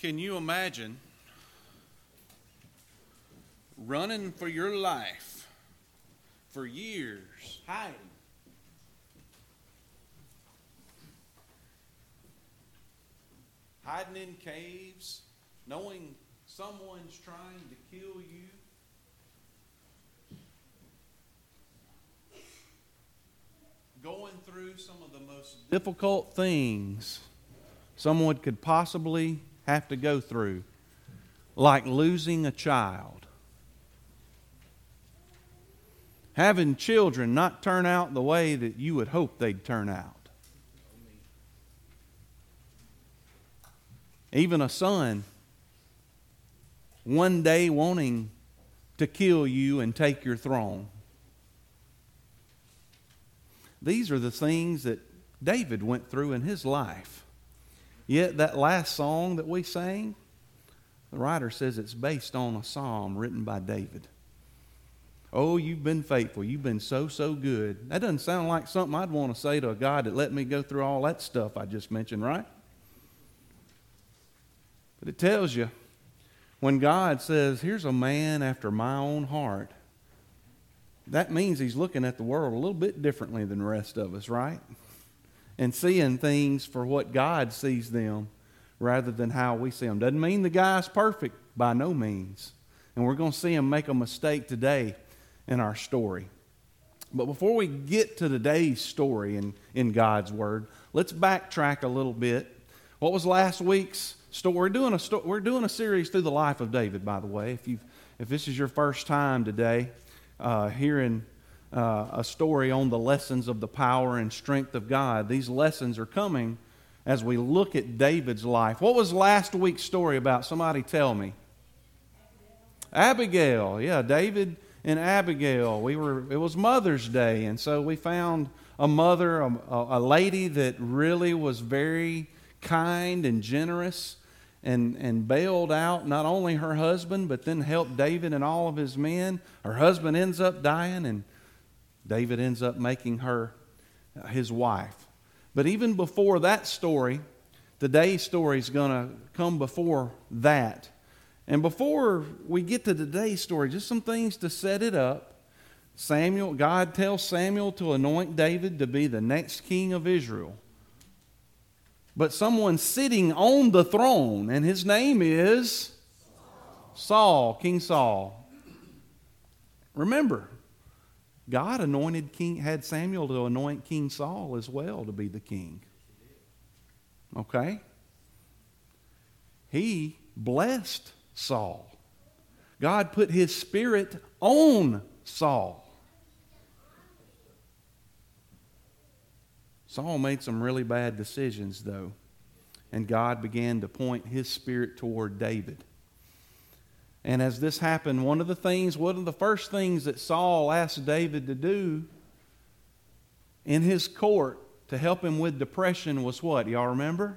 Can you imagine running for your life for years, hiding? Hiding in caves, knowing someone's trying to kill you. Going through some of the most difficult things someone could possibly have to go through, like losing a child. Having children not turn out the way that you would hope they'd turn out. Even a son one day wanting to kill you and take your throne. These are the things that David went through in his life. Yet that last song that we sang, the writer says it's based on a psalm written by David. Oh, you've been faithful. You've been so good. That doesn't sound like something I'd want to say to a God that let me go through all that stuff I just mentioned, right? But it tells you, when God says, here's a man after my own heart, that means he's looking at the world a little bit differently than the rest of us, right? And seeing things for what God sees them rather than how we see them. Doesn't mean the guy's perfect, by no means. And we're going to see him make a mistake today in our story. But before we get to today's story in God's Word, let's backtrack a little bit. What was last week's story? We're doing a series through the life of David, by the way. If this is your first time today, hearing a story on the lessons of the power and strength of God. These lessons are coming as we look at David's life. What was last week's story about? Somebody tell me. Abigail. Yeah, David and Abigail. It was Mother's Day, and so we found a mother, a lady that really was very kind and generous and bailed out not only her husband, but then helped David and all of his men. Her husband ends up dying, and David ends up making her his wife. But even before that story, today's story is going to come before that. And before we get to today's story, just some things to set it up. God tells Samuel to anoint David to be the next king of Israel. But someone sitting on the throne, and his name is Saul, King Saul. Remember, God had Samuel to anoint King Saul as well to be the king. Okay? He blessed Saul. God put his spirit on Saul. Saul made some really bad decisions, though, and God began to point his spirit toward David. And as this happened, one of the first things that Saul asked David to do in his court to help him with depression was what? Y'all remember?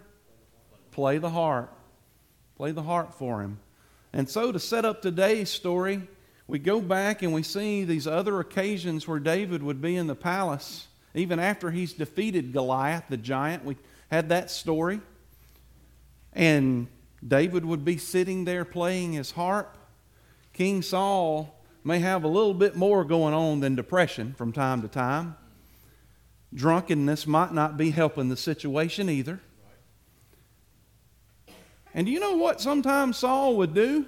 Play the harp. Play the harp for him. And so to set up today's story, we go back and we see these other occasions where David would be in the palace. Even after he's defeated Goliath, the giant, we had that story. And David would be sitting there playing his harp. King Saul may have a little bit more going on than depression from time to time. Drunkenness might not be helping the situation either. And do you know what sometimes Saul would do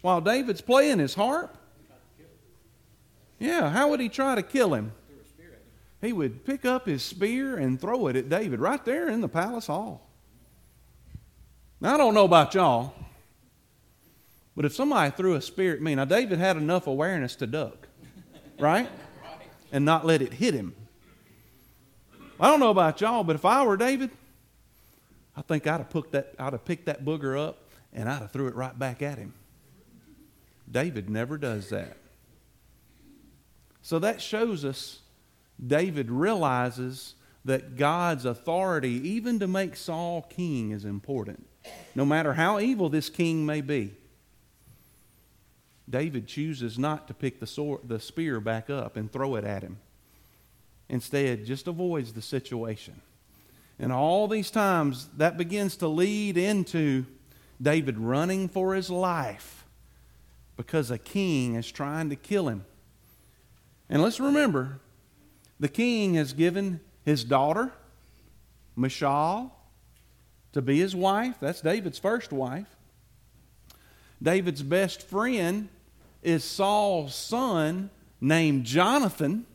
while David's playing his harp? Yeah, how would he try to kill him? He would pick up his spear and throw it at David right there in the palace hall. Now, I don't know about y'all, but if somebody threw a spear at me, now David had enough awareness to duck, right? And not let it hit him. I don't know about y'all, but if I were David, I think I'd have picked that booger up and I'd have threw it right back at him. David never does that. So that shows us David realizes that God's authority, even to make Saul king, is important. No matter how evil this king may be, David chooses not to pick the spear back up and throw it at him. Instead, just avoids the situation. And all these times, that begins to lead into David running for his life because a king is trying to kill him. And let's remember, the king has given his daughter, Michal, to be his wife. That's David's first wife. David's best friend is Saul's son named Jonathan.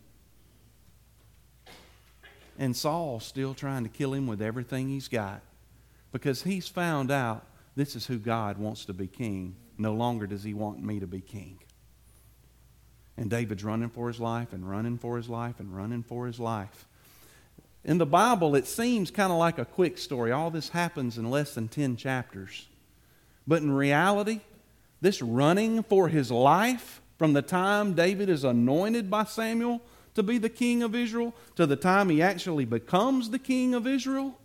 And Saul's still trying to kill him with everything he's got because he's found out this is who God wants to be king. No longer does he want me to be king. And David's running for his life and running for his life and running for his life. In the Bible, it seems kind of like a quick story. All this happens in less than 10 chapters. But in reality, this running for his life from the time David is anointed by Samuel to be the king of Israel to the time he actually becomes the king of Israel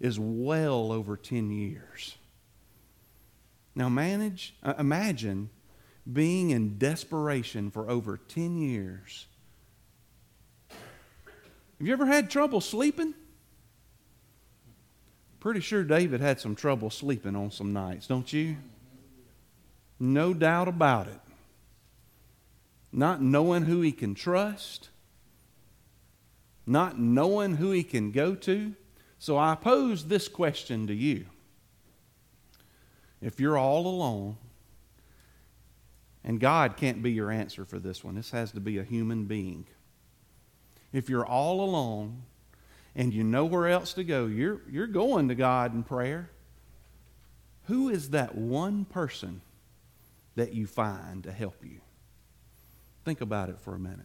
is well over 10 years. Now imagine being in desperation for over 10 years. Have you ever had trouble sleeping? Pretty sure David had some trouble sleeping on some nights, don't you? No doubt about it. Not knowing who he can trust. Not knowing who he can go to. So I pose this question to you. If you're all alone, and God can't be your answer for this one. This has to be a human being. If you're all alone and you know where else to go, you're going to God in prayer. Who is that one person that you find to help you? Think about it for a minute.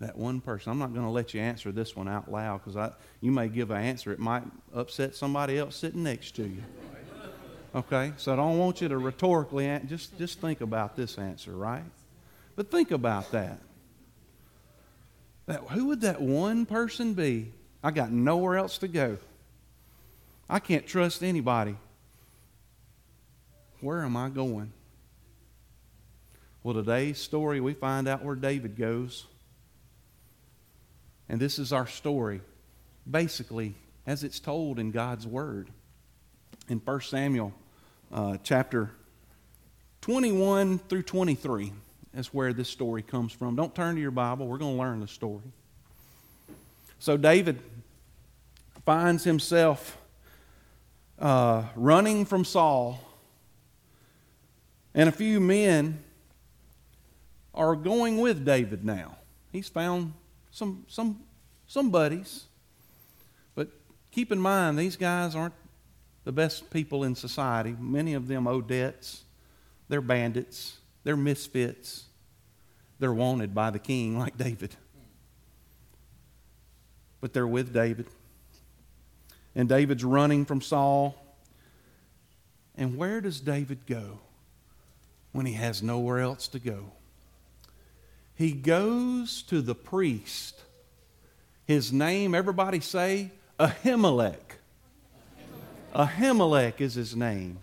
That one person. I'm not going to let you answer this one out loud because you may give an answer. It might upset somebody else sitting next to you. Okay? So I don't want you to rhetorically answer. Just think about this answer, right? But think about that. Who would that one person be? I got nowhere else to go. I can't trust anybody. Where am I going? Well, today's story, we find out where David goes. And this is our story, basically, as it's told in God's Word. In 1 Samuel chapter 21 through 23. That's where this story comes from. Don't turn to your Bible. We're going to learn the story. So David finds himself running from Saul. And a few men are going with David now. He's found some buddies. But keep in mind, these guys aren't the best people in society. Many of them owe debts. They're bandits. They're misfits. They're wanted by the king like David. But they're with David. And David's running from Saul. And where does David go when he has nowhere else to go? He goes to the priest. His name, everybody say, Ahimelech. Ahimelech is his name.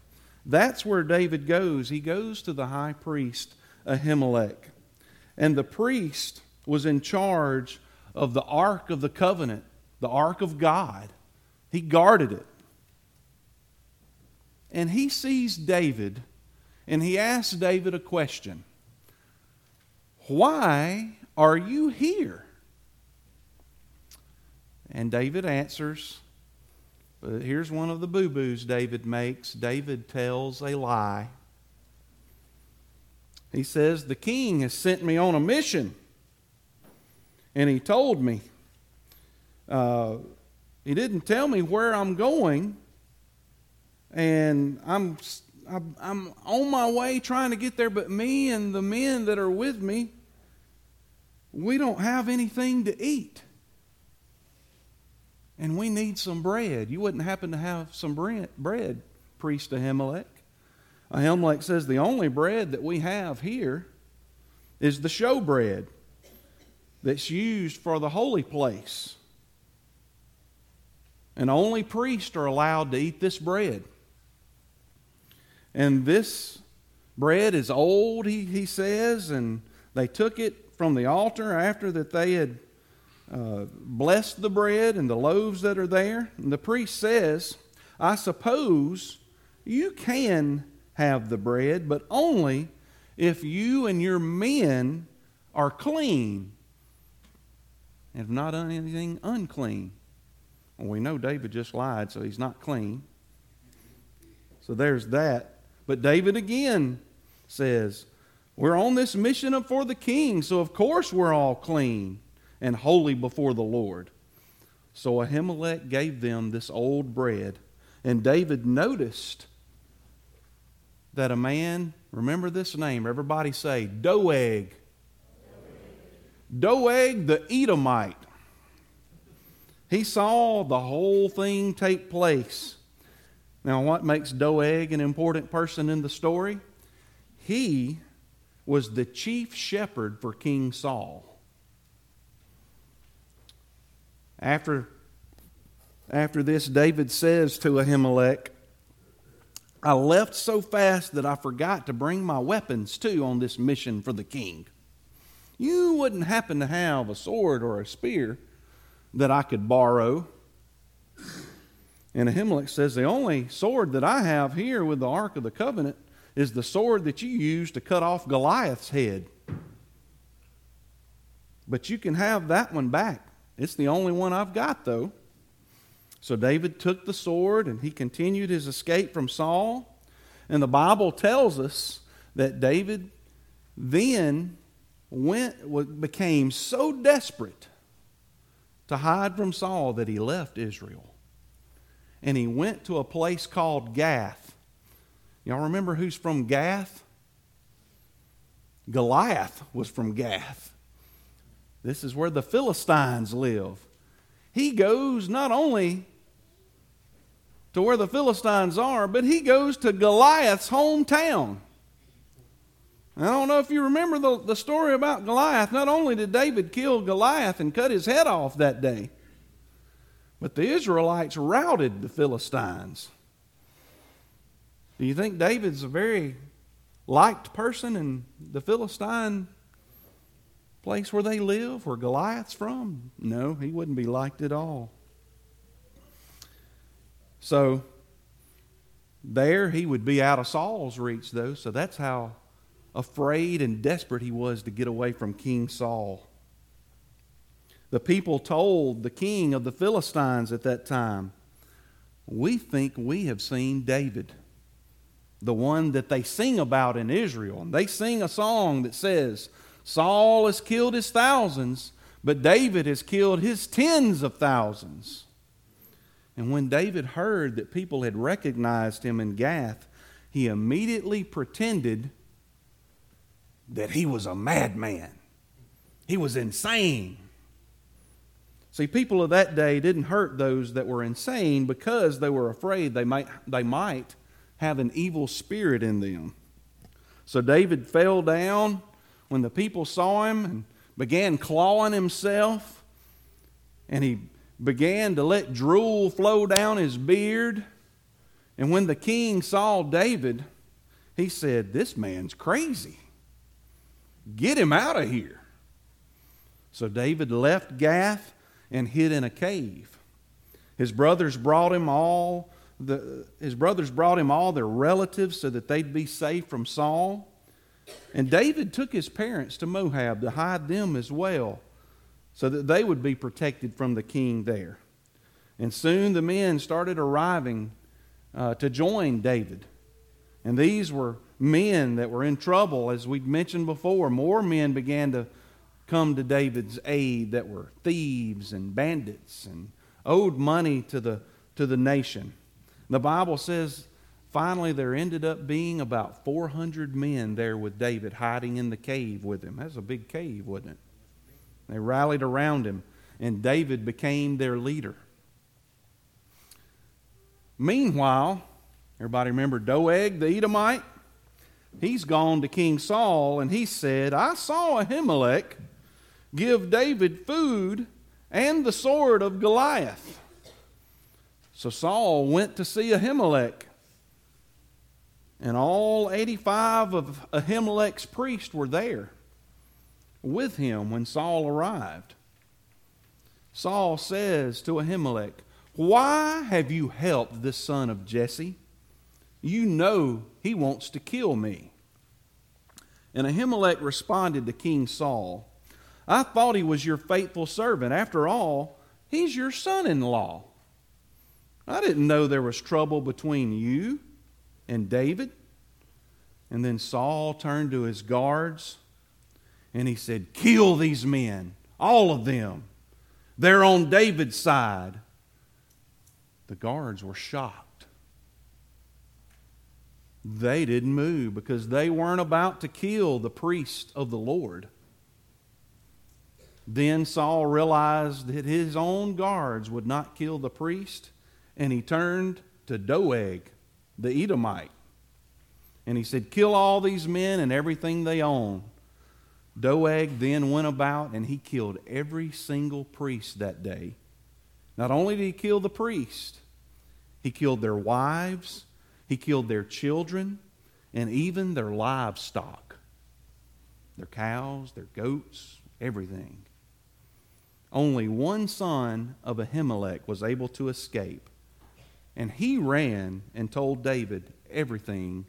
That's where David goes. He goes to the high priest, Ahimelech. And the priest was in charge of the Ark of the Covenant, the Ark of God. He guarded it. And he sees David, and he asks David a question. Why are you here? And David answers. But here's one of the boo-boos David makes. David tells a lie. He says, the king has sent me on a mission. And he told me. He didn't tell me where I'm going. And I'm on my way trying to get there. But me and the men that are with me, we don't have anything to eat. And we need some bread. You wouldn't happen to have some bread, priest Ahimelech. Ahimelech says, the only bread that we have here is the showbread that's used for the holy place. And only priests are allowed to eat this bread. And this bread is old, he says, and they took it from the altar after that they had bless the bread and the loaves that are there. And the priest says, I suppose you can have the bread, but only if you and your men are clean, and if not anything unclean. Well, we know David just lied, so he's not clean. So there's that. But David again says, we're on this mission for the king, so of course we're all clean and holy before the Lord. So Ahimelech gave them this old bread, and David noticed that a man, remember this name, everybody say, Doeg. Doeg the Edomite. He saw the whole thing take place. Now, what makes Doeg an important person in the story? He was the chief shepherd for King Saul. After this, David says to Ahimelech, I left so fast that I forgot to bring my weapons too on this mission for the king. You wouldn't happen to have a sword or a spear that I could borrow. And Ahimelech says, the only sword that I have here with the Ark of the Covenant is the sword that you used to cut off Goliath's head. But you can have that one back. It's the only one I've got, though. So David took the sword, and he continued his escape from Saul. And the Bible tells us that David then became so desperate to hide from Saul that he left Israel. And he went to a place called Gath. Y'all remember who's from Gath? Goliath was from Gath. This is where the Philistines live. He goes not only to where the Philistines are, but he goes to Goliath's hometown. I don't know if you remember the story about Goliath. Not only did David kill Goliath and cut his head off that day, but the Israelites routed the Philistines. Do you think David's a very liked person in the Philistine place where they live, where Goliath's from? No, he wouldn't be liked at all. So there he would be out of Saul's reach, though, so that's how afraid and desperate he was to get away from King Saul. The people told the king of the Philistines at that time, we think we have seen David, the one that they sing about in Israel. And they sing a song that says, Saul has killed his thousands, but David has killed his tens of thousands. And when David heard that people had recognized him in Gath, he immediately pretended that he was a madman. He was insane. See, people of that day didn't hurt those that were insane because they were afraid they might have an evil spirit in them. So David fell down when the people saw him and began clawing himself, and he began to let drool flow down his beard. And when the king saw David, he said, this man's crazy. Get him out of here. So David left Gath and hid in a cave. His brothers brought him all their relatives so that they'd be safe from Saul. And David took his parents to Moab to hide them as well, so that they would be protected from the king there. And soon the men started arriving to join David. And these were men that were in trouble, as we'd mentioned before. More men began to come to David's aid that were thieves and bandits and owed money to the nation. The Bible says finally there ended up being about 400 men there with David, hiding in the cave with him. That's a big cave, wasn't it? They rallied around him, and David became their leader. Meanwhile, everybody remember Doeg the Edomite? He's gone to King Saul, and he said, I saw Ahimelech give David food and the sword of Goliath. So Saul went to see Ahimelech, and all 85 of Ahimelech's priests were there with him when Saul arrived. Saul says to Ahimelech, why have you helped this son of Jesse? You know he wants to kill me." And Ahimelech responded to King Saul, "I thought he was your faithful servant. After all, he's your son-in-law. I didn't know there was trouble between you and David." And then Saul turned to his guards and he said, "Kill these men, all of them. They're on David's side." The guards were shocked. They didn't move because they weren't about to kill the priest of the Lord. Then Saul realized that his own guards would not kill the priest, and he turned to Doeg, the Edomite, and he said, "Kill all these men and everything they own." Doeg then went about and he killed every single priest that day. Not only did he kill the priest, he killed their wives, he killed their children, and even their livestock. Their cows, their goats, everything. Only one son of Ahimelech was able to escape, and he ran and told David everything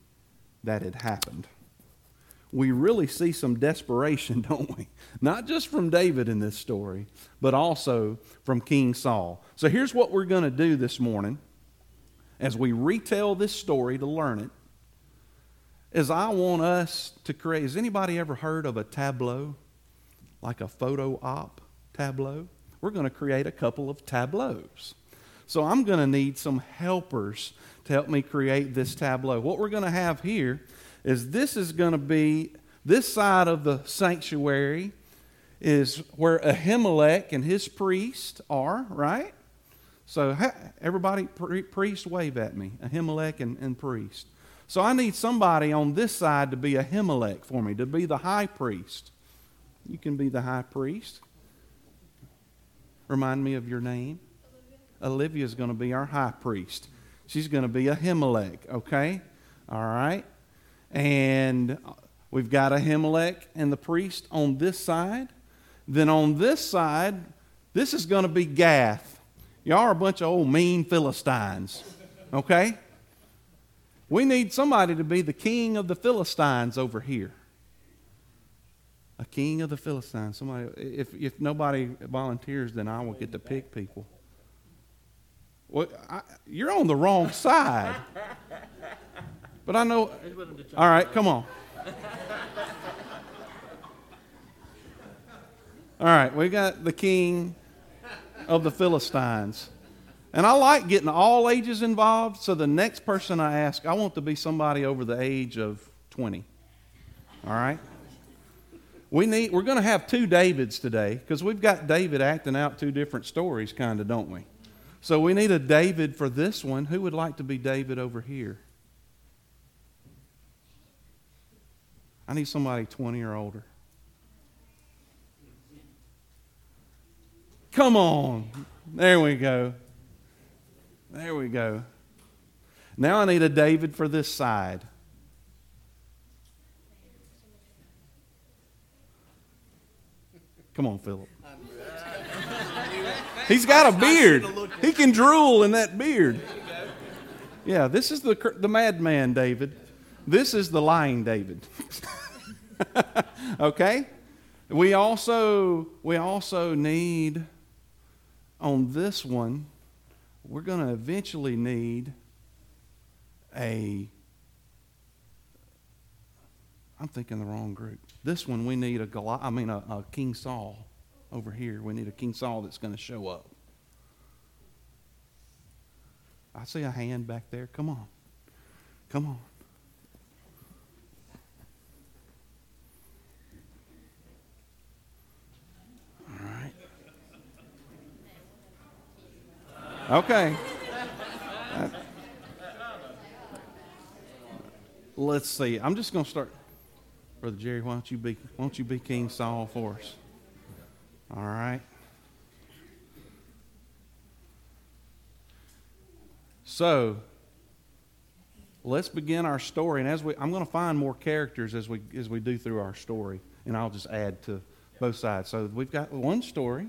that had happened. We really see some desperation, don't we? Not just from David in this story, but also from King Saul. So here's what we're going to do this morning as we retell this story to learn it. Is I want us to create, has anybody ever heard of a tableau? Like a photo op tableau? We're going to create a couple of tableaus. So I'm going to need some helpers to help me create this tableau. What we're going to have here is this is going to be, this side of the sanctuary is where Ahimelech and his priest are, right? So everybody, priest, wave at me. Ahimelech and priest. So I need somebody on this side to be Ahimelech for me, to be the high priest. You can be the high priest. Remind me of your name. Olivia is going to be our high priest. She's going to be Ahimelech, okay? All right. And we've got Ahimelech and the priest on this side. Then on this side, this is going to be Gath. Y'all are a bunch of old mean Philistines, okay? We need somebody to be the king of the Philistines over here. A king of the Philistines. Somebody. If nobody volunteers, then I will get to pick people. Well, you're on the wrong side. But I know, all right, come on. All right, we got the king of the Philistines. And I like getting all ages involved, so the next person I ask, I want to be somebody over the age of 20. All right? We're going to have two Davids today, because we've got David acting out two different stories, kind of, don't we? So we need a David for this one. Who would like to be David over here? I need somebody 20 or older. Come on. There we go. There we go. Now I need a David for this side. Come on, Philip. He's got a beard. He can drool in that beard. Yeah, this is the madman David. This is the lying David. Okay? We also need, on this one, we're going to eventually need I'm thinking the wrong group. This one, we need a King Saul over here. We need a King Saul that's going to show up. I see a hand back there. Come on. Come on. Okay. Let's see. I'm just going to start. Brother Jerry, why don't you be King Saul for us? All right. So, let's begin our story, and I'm going to find more characters as we do through our story, and I'll just add to both sides. So, we've got one story.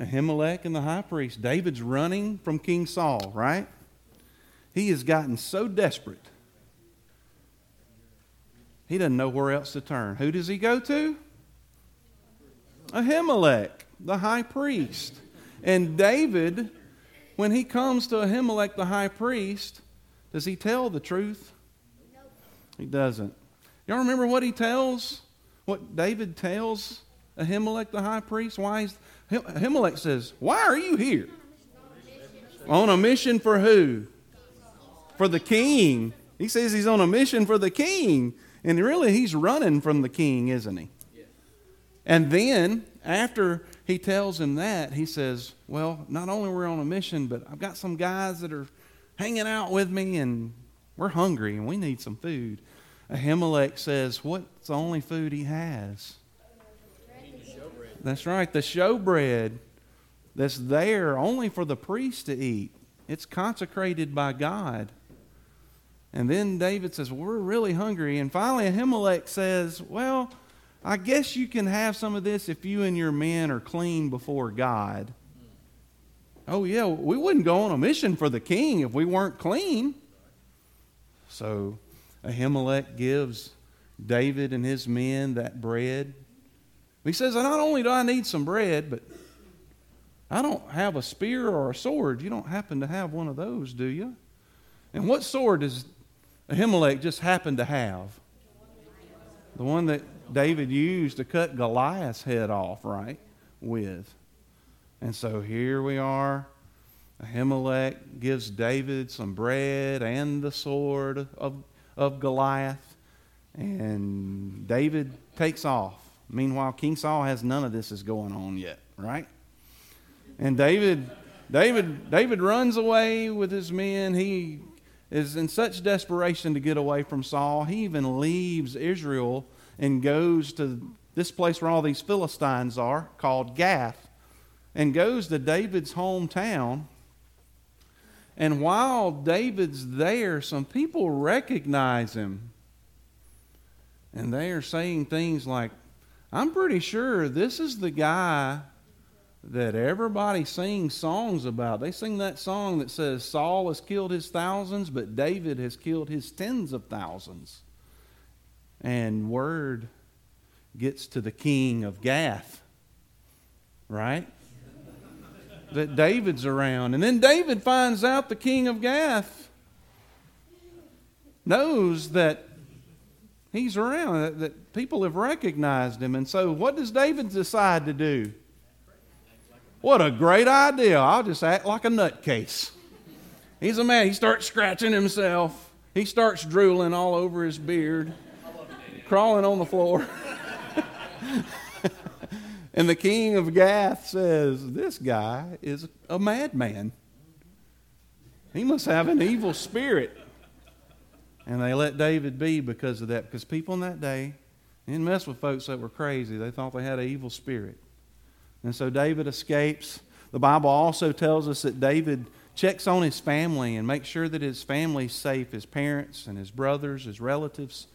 Ahimelech and the high priest. David's running from King Saul, right? He has gotten so desperate, he doesn't know where else to turn. Who does he go to? Ahimelech, the high priest. And David, when he comes to Ahimelech, the high priest, does he tell the truth? He doesn't. Y'all remember what he tells? What David tells Ahimelech, the high priest? Why is Ahimelech says, why are you here? On a mission for who? For the king. He says he's on a mission for the king. And really, he's running from the king, isn't he? And then, after he tells him that, he says, well, not only we're on a mission, but I've got some guys that are hanging out with me, and we're hungry, and we need some food. Ahimelech says, what's the only food he has? That's right, the showbread that's there only for the priest to eat. It's consecrated by God. And then David says, well, we're really hungry. And finally, Ahimelech says, well, I guess you can have some of this if you and your men are clean before God. Oh, yeah, we wouldn't go on a mission for the king if we weren't clean. So Ahimelech gives David and his men that bread. He says, not only do I need some bread, but I don't have a spear or a sword. You don't happen to have one of those, do you? And what sword does Ahimelech just happen to have? The one that David used to cut Goliath's head off, right? With. And so here we are. Ahimelech gives David some bread and the sword of Goliath. And David takes off. Meanwhile, King Saul has none of this is going on yet, right? And David runs away with his men. He is in such desperation to get away from Saul. He even leaves Israel and goes to this place where all these Philistines are, called Gath, and goes to David's hometown. And while David's there, some people recognize him. And they are saying things like, I'm pretty sure this is the guy that everybody sings songs about. They sing that song that says, Saul has killed his thousands, but David has killed his tens of thousands. And word gets to the king of Gath, right? That David's around. And then David finds out the king of Gath knows that he's around, that people have recognized him. And so what does David decide to do? What a great idea. I'll just act like a nutcase. He's a man. He starts scratching himself. He starts drooling all over his beard, crawling on the floor. And the king of Gath says, this guy is a madman. He must have an evil spirit. And they let David be because of that. Because people in that day didn't mess with folks that were crazy. They thought they had an evil spirit. And so David escapes. The Bible also tells us that David checks on his family and makes sure that his family's safe, his parents and his brothers, his relatives,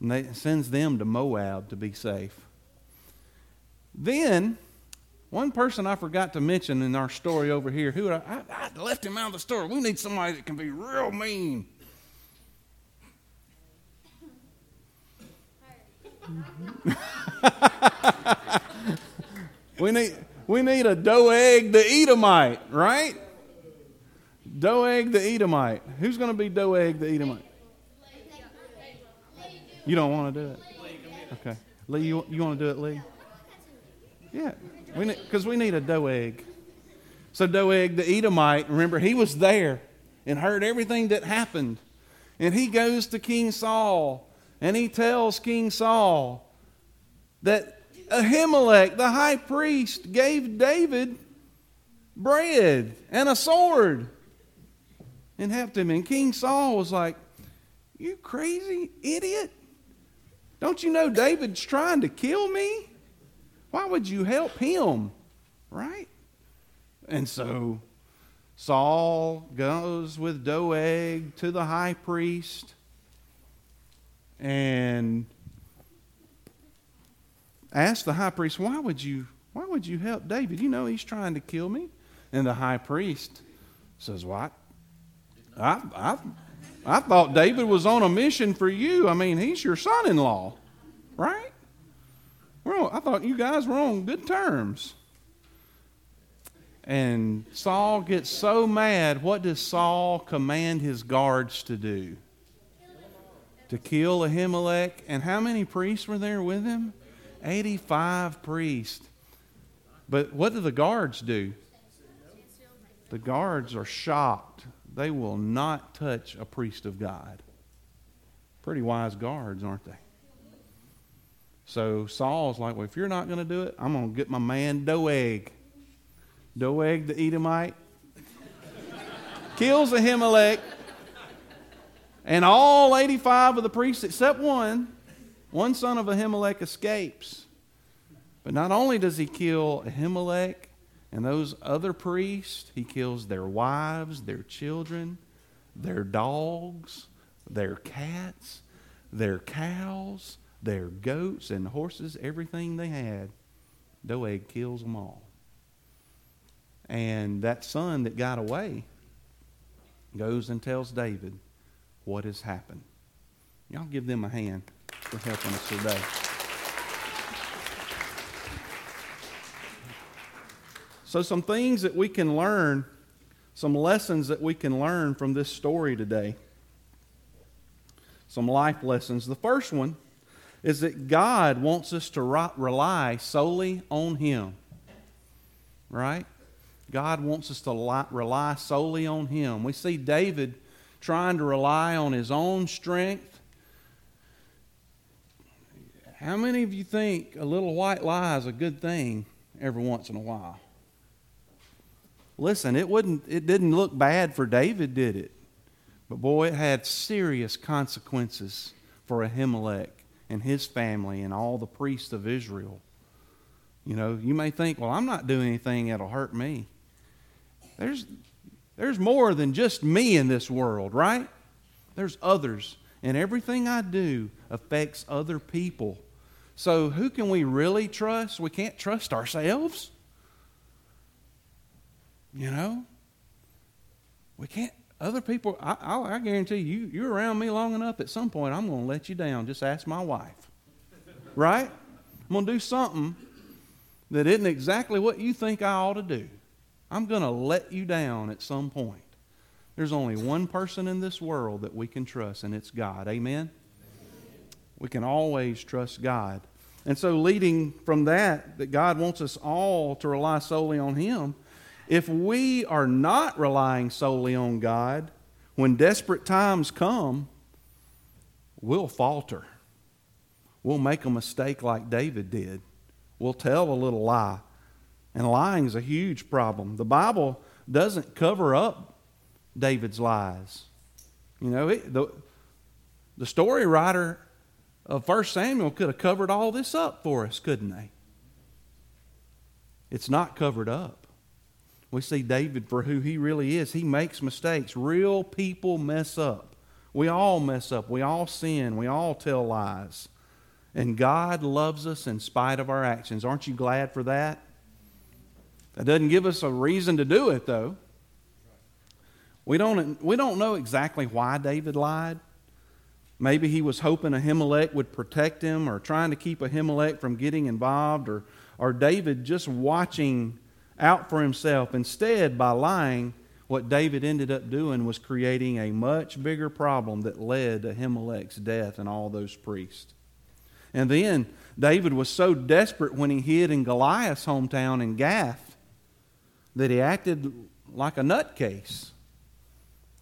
and they sends them to Moab to be safe. Then, one person I forgot to mention in our story over here, who I left him out of the story. We need somebody that can be real mean. We need a Doeg the Edomite, right? Doeg the Edomite. Who's going to be Doeg the Edomite? You don't want to do it? Okay. Lee, you want to do it, Lee? Yeah. Because we need a Doeg. So Doeg the Edomite, remember, he was there and heard everything that happened. And he goes to King Saul and he tells King Saul that Ahimelech, the high priest, gave David bread and a sword and helped him. And King Saul was like, you crazy idiot. Don't you know David's trying to kill me? Why would you help him? Right? And so Saul goes with Doeg to the high priest, and asked the high priest, why would you help David? You know, he's trying to kill me. And the high priest says, what? I thought David was on a mission for you. I mean, he's your son-in-law, right? Well, I thought you guys were on good terms. And Saul gets so mad. What does Saul command his guards to do? To kill Ahimelech. And how many priests were there with him? 85 priests. But what do the guards do? The guards are shocked. They will not touch a priest of God. Pretty wise guards, aren't they? So Saul's like, well, if you're not going to do it, I'm going to get my man Doeg. Doeg the Edomite kills Ahimelech, and all 85 of the priests except one son of Ahimelech escapes. But not only does he kill Ahimelech and those other priests, he kills their wives, their children, their dogs, their cats, their cows, their goats and horses, everything they had. Doeg kills them all. And that son that got away goes and tells David what has happened. Y'all give them a hand for helping us today. So some things that we can learn, some lessons that we can learn from this story today. Some life lessons. The first one is that God wants us to rely solely on Him. Right? God wants us to rely solely on Him. We see David trying to rely on his own strength. How many of you think a little white lie is a good thing every once in a while? Listen, it didn't look bad for David, did it? But boy, it had serious consequences for Ahimelech and his family and all the priests of Israel. You know, you may think, well, I'm not doing anything that'll hurt me. There's more than just me in this world, right? There's others. And everything I do affects other people. So who can we really trust? We can't trust ourselves. You know? We can't. Other people, I guarantee you, you're around me long enough, at some point I'm going to let you down. Just ask my wife. Right? I'm going to do something that isn't exactly what you think I ought to do. I'm going to let you down at some point. There's only one person in this world that we can trust, and it's God. Amen? We can always trust God. And so leading from that God wants us all to rely solely on Him, if we are not relying solely on God, when desperate times come, we'll falter. We'll make a mistake like David did. We'll tell a little lie. And lying is a huge problem. The Bible doesn't cover up David's lies. You know, the story writer of 1 Samuel could have covered all this up for us, couldn't they? It's not covered up. We see David for who he really is. He makes mistakes. Real people mess up. We all mess up. We all sin. We all tell lies. And God loves us in spite of our actions. Aren't you glad for that? That doesn't give us a reason to do it, though. We don't know exactly why David lied. Maybe he was hoping Ahimelech would protect him, or trying to keep Ahimelech from getting involved, or David just watching out for himself. Instead, by lying, what David ended up doing was creating a much bigger problem that led to Ahimelech's death and all those priests. And then David was so desperate when he hid in Goliath's hometown in Gath that he acted like a nutcase.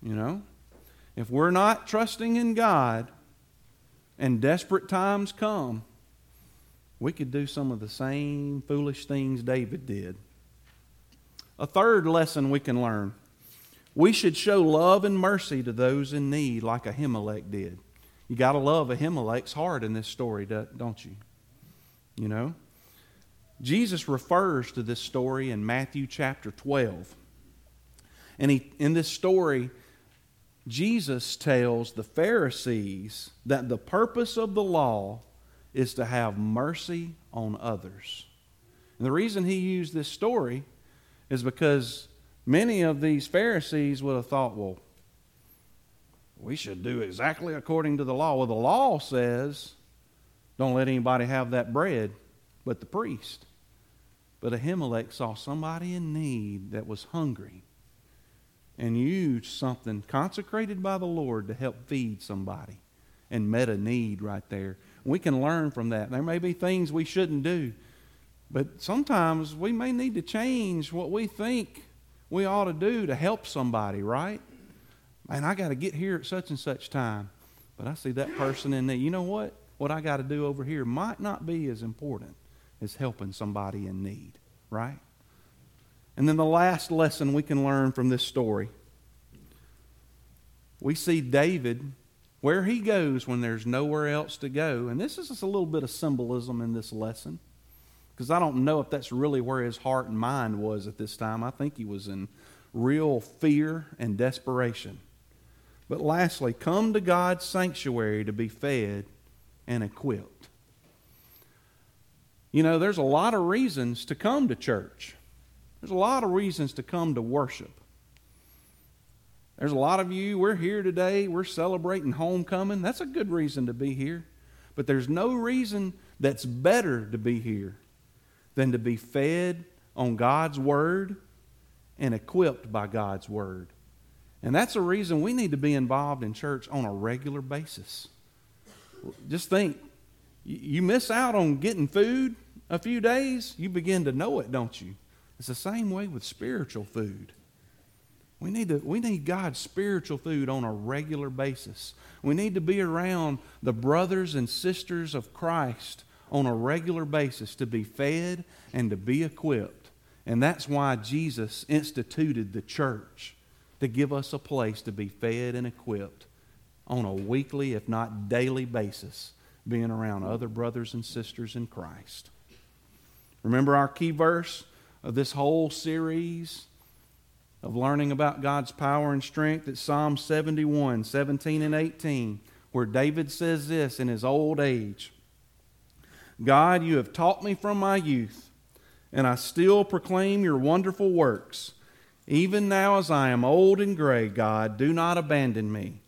You know, if we're not trusting in God and desperate times come, we could do some of the same foolish things David did. A third lesson we can learn. We should show love and mercy to those in need like Ahimelech did. You got to love Ahimelech's heart in this story, don't you? You know? Jesus refers to this story in Matthew chapter 12. And in this story, Jesus tells the Pharisees that the purpose of the law is to have mercy on others. And the reason he used this story is because many of these Pharisees would have thought, well, we should do exactly according to the law. Well, the law says don't let anybody have that bread but the priest. But Ahimelech saw somebody in need that was hungry and used something consecrated by the Lord to help feed somebody and met a need right there. We can learn from that. There may be things we shouldn't do, but sometimes we may need to change what we think we ought to do to help somebody, right? Man, I got to get here at such and such time, but I see that person in need. You know what? What I got to do over here might not be as important as helping somebody in need, right? And then the last lesson we can learn from this story, we see David where he goes when there's nowhere else to go. And this is just a little bit of symbolism in this lesson, because I don't know if that's really where his heart and mind was at this time. I think he was in real fear and desperation. But lastly, come to God's sanctuary to be fed and equipped. You know, there's a lot of reasons to come to church. There's a lot of reasons to come to worship. There's a lot of you, we're here today, we're celebrating homecoming. That's a good reason to be here. But there's no reason that's better to be here than to be fed on God's Word and equipped by God's Word. And that's a reason we need to be involved in church on a regular basis. Just think, you miss out on getting food a few days, you begin to know it, don't you? It's the same way with spiritual food. We need God's spiritual food on a regular basis. We need to be around the brothers and sisters of Christ on a regular basis to be fed and to be equipped. And that's why Jesus instituted the church, to give us a place to be fed and equipped on a weekly, if not daily basis, being around other brothers and sisters in Christ. Remember our key verse of this whole series of learning about God's power and strength at Psalm 71, 17 and 18, where David says this in his old age, God, you have taught me from my youth, and I still proclaim your wonderful works. Even now as I am old and gray, God, do not abandon me.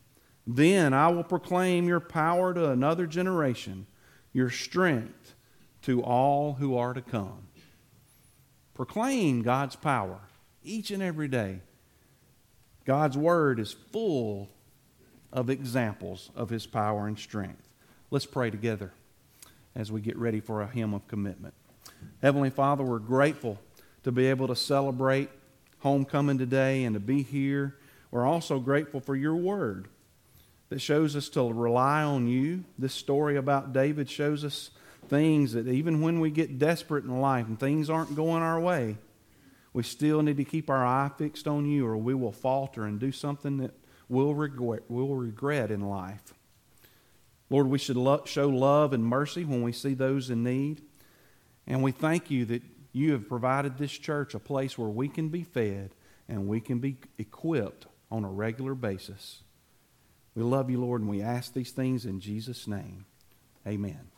Then I will proclaim your power to another generation, your strength to all who are to come. Proclaim God's power each and every day. God's Word is full of examples of His power and strength. Let's pray together as we get ready for a hymn of commitment. Heavenly Father, we're grateful to be able to celebrate homecoming today and to be here. We're also grateful for your Word that shows us to rely on you. This story about David shows us things that even when we get desperate in life and things aren't going our way, we still need to keep our eye fixed on you, or we will falter and do something that we'll regret in life. Lord, we should show love and mercy when we see those in need. And we thank you that you have provided this church a place where we can be fed and we can be equipped on a regular basis. We love you, Lord, and we ask these things in Jesus' name. Amen.